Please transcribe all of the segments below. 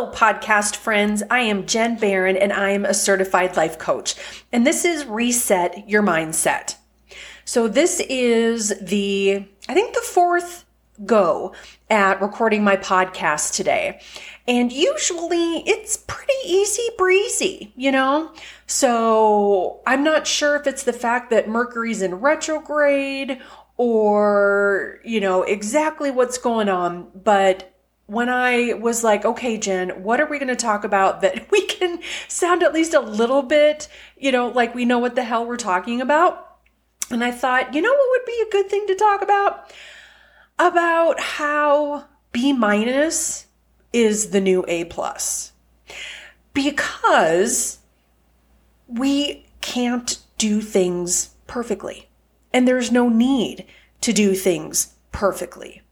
Hello, podcast friends. I am Jen Barron, and I am a certified life coach. And this is Reset Your Mindset. So this is the fourth go at recording my podcast today. And usually it's pretty easy breezy, So I'm not sure if it's the fact that Mercury's in retrograde or, exactly what's going on, but when I was like, okay, Jen, what are we going to talk about that we can sound at least a little bit, like we know what the hell we're talking about? And I thought, what would be a good thing to talk about? About how B- is the new A+. Because we can't do things perfectly. And there's no need to do things perfectly.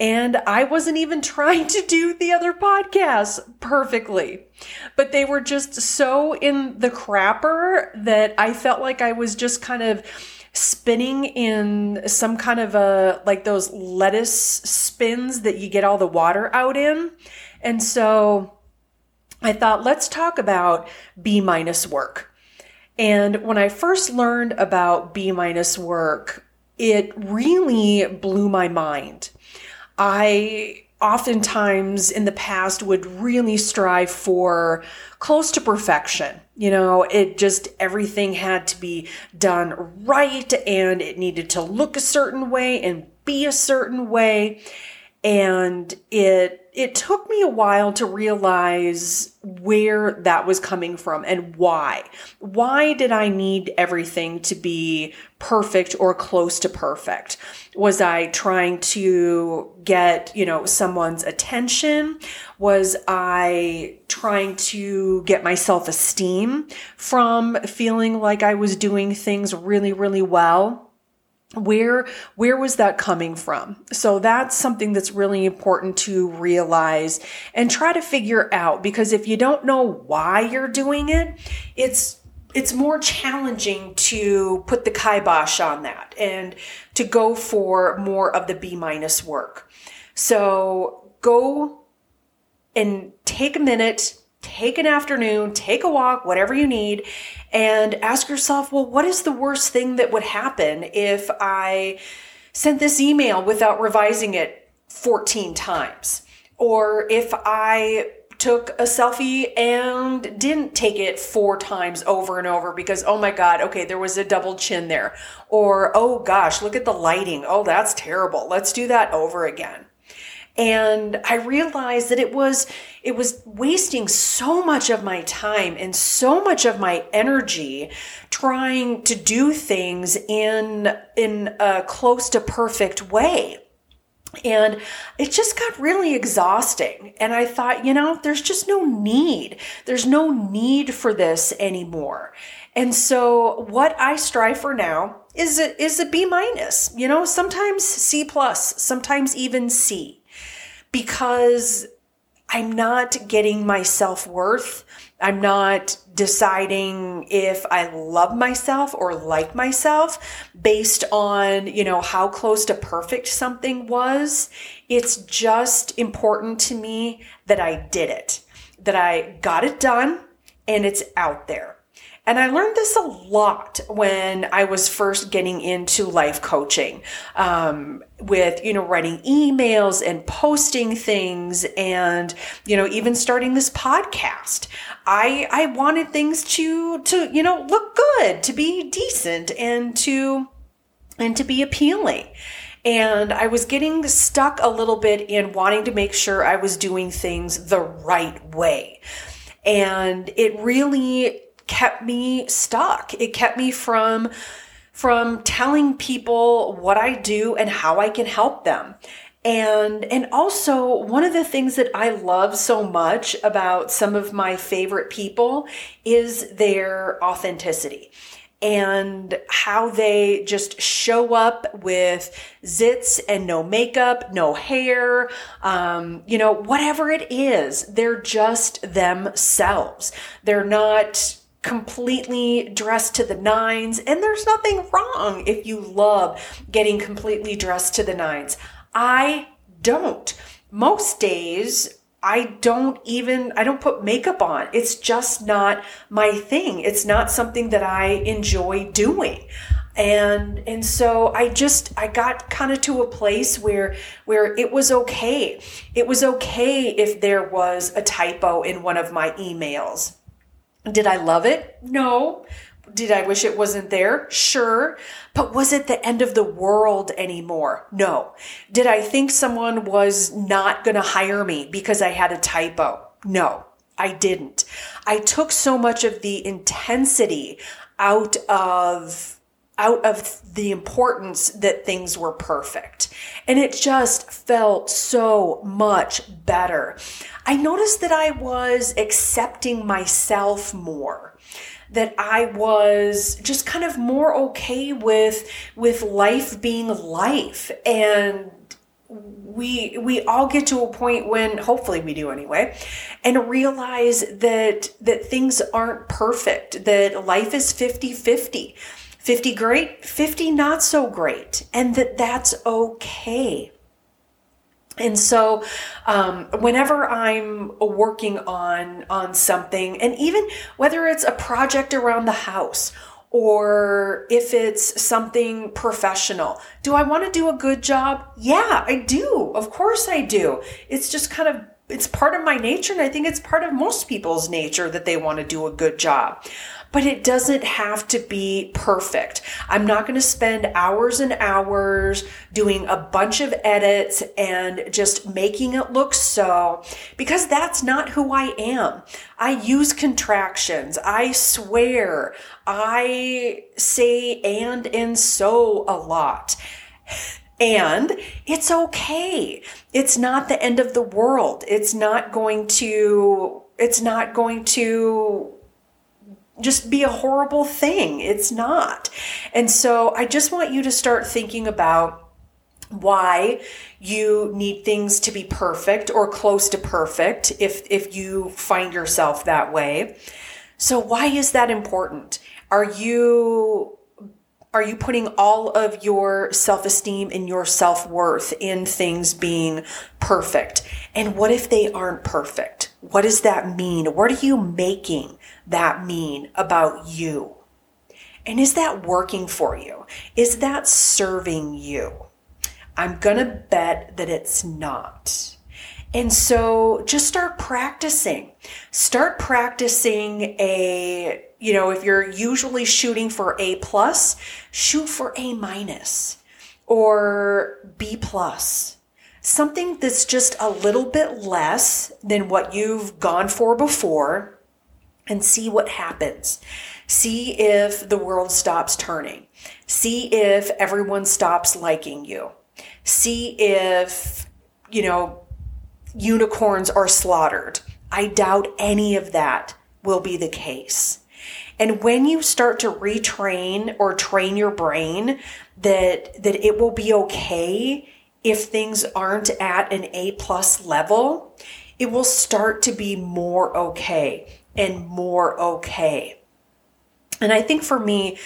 And I wasn't even trying to do the other podcasts perfectly, but they were just so in the crapper that I felt like I was just kind of spinning in some kind of like those lettuce spins that you get all the water out in. And so I thought, let's talk about B- work. And when I first learned about B- work, it really blew my mind. I oftentimes in the past would really strive for close to perfection. Everything had to be done right and it needed to look a certain way and be a certain way. And it took me a while to realize where that was coming from and why. Why did I need everything to be perfect or close to perfect? Was I trying to get, someone's attention? Was I trying to get my self-esteem from feeling like I was doing things really, really well? Where was that coming from? So that's something that's really important to realize and try to figure out, because if you don't know why you're doing it, it's more challenging to put the kibosh on that and to go for more of the B- work. So go and take a minute, take an afternoon, take a walk, whatever you need, and ask yourself, well, what is the worst thing that would happen if I sent this email without revising it 14 times? Or if I took a selfie and didn't take it 4 times over and over because, oh my God, okay, there was a double chin there. Or, oh gosh, look at the lighting. Oh, that's terrible. Let's do that over again. And I realized that it was wasting so much of my time and so much of my energy trying to do things in a close to perfect way. And it just got really exhausting. And I thought, there's just no need. There's no need for this anymore. And so what I strive for now is a B-, sometimes C+, sometimes even C. Because I'm not getting my self-worth. I'm not deciding if I love myself or like myself based on, how close to perfect something was. It's just important to me that I did it, that I got it done, and it's out there. And I learned this a lot when I was first getting into life coaching, with, writing emails and posting things and, even starting this podcast. I wanted things to, look good, to be decent and to be appealing. And I was getting stuck a little bit in wanting to make sure I was doing things the right way. And it really kept me stuck. It kept me from telling people what I do and how I can help them. And also one of the things that I love so much about some of my favorite people is their authenticity and how they just show up with zits and no makeup, no hair, whatever it is. They're just themselves. They're not completely dressed to the nines, and there's nothing wrong if you love getting completely dressed to the nines. I don't. Most days I don't put makeup on. It's just not my thing. It's not something that I enjoy doing. And so I got kind of to a place where it was okay. It was okay if there was a typo in one of my emails. Did I love it? No. Did I wish it wasn't there? Sure. But was it the end of the world anymore? No. Did I think someone was not going to hire me because I had a typo? No, I didn't. I took so much of the intensity out of the importance that things were perfect. And it just felt so much better. I noticed that I was accepting myself more, that I was just kind of more okay with life being life. And we all get to a point when, hopefully we do anyway, and realize that things aren't perfect, that life is 50-50. 50 great, 50 not so great, and that's okay. And so whenever I'm working on something, and even whether it's a project around the house or if it's something professional, do I want to do a good job? Yeah, I do. Of course I do. It's just kind of, it's part of my nature, and I think it's part of most people's nature that they want to do a good job. But it doesn't have to be perfect. I'm not going to spend hours and hours doing a bunch of edits and just making it look so, because that's not who I am. I use contractions. I swear. I say and so a lot. And it's okay. It's not the end of the world. It's not going to just be a horrible thing. It's not. And so I just want you to start thinking about why you need things to be perfect or close to perfect if you find yourself that way. So why is that important? Are you putting all of your self-esteem and your self-worth in things being perfect? And what if they aren't perfect? What does that mean? What are you making that mean about you? And is that working for you? Is that serving you? I'm going to bet that it's not. And so just start practicing. Start practicing if you're usually shooting for A+, shoot for A- or B+. Something that's just a little bit less than what you've gone for before, and see what happens. See if the world stops turning. See if everyone stops liking you. See if, unicorns are slaughtered. I doubt any of that will be the case. And when you start to retrain or train your brain that it will be okay if things aren't at an A+ level, it will start to be more okay and more okay. And I think for me,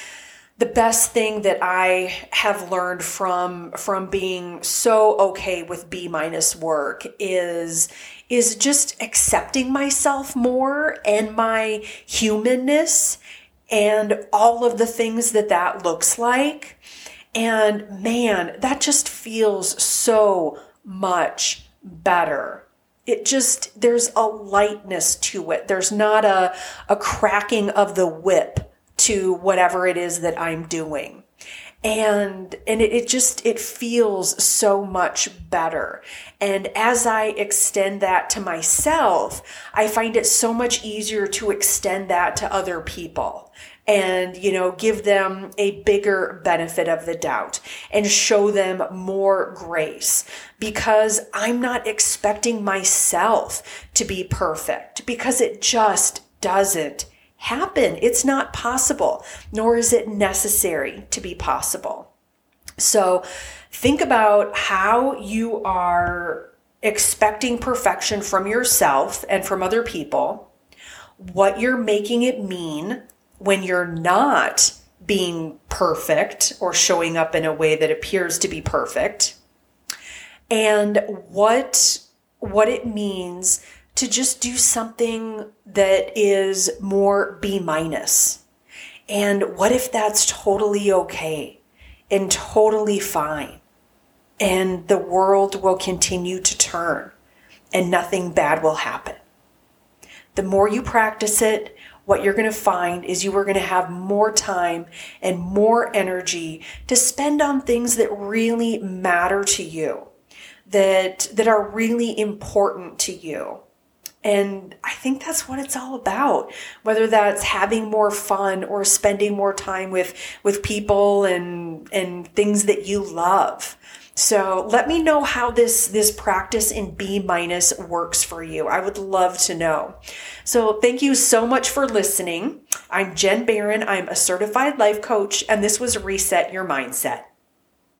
the best thing that I have learned from being so okay with B- work is just accepting myself more and my humanness and all of the things that looks like. And man, that just feels so much better. There's a lightness to it. There's not a cracking of the whip to whatever it is that I'm doing. And it feels so much better. And as I extend that to myself, I find it so much easier to extend that to other people and, give them a bigger benefit of the doubt and show them more grace, because I'm not expecting myself to be perfect, because it just doesn't happen. It's not possible, nor is it necessary to be possible. So think about how you are expecting perfection from yourself and from other people, what you're making it mean when you're not being perfect or showing up in a way that appears to be perfect, and what what it means to just do something that is more B minus. And what if that's totally okay and totally fine? And the world will continue to turn and nothing bad will happen. The more you practice it, what you're going to find is you are going to have more time and more energy to spend on things that really matter to you, that are really important to you. And I think that's what it's all about, whether that's having more fun or spending more time with people and things that you love. So let me know how this practice in B minus works for you. I would love to know. So thank you so much for listening. I'm Jen Barron. I'm a certified life coach, and this was Reset Your Mindset.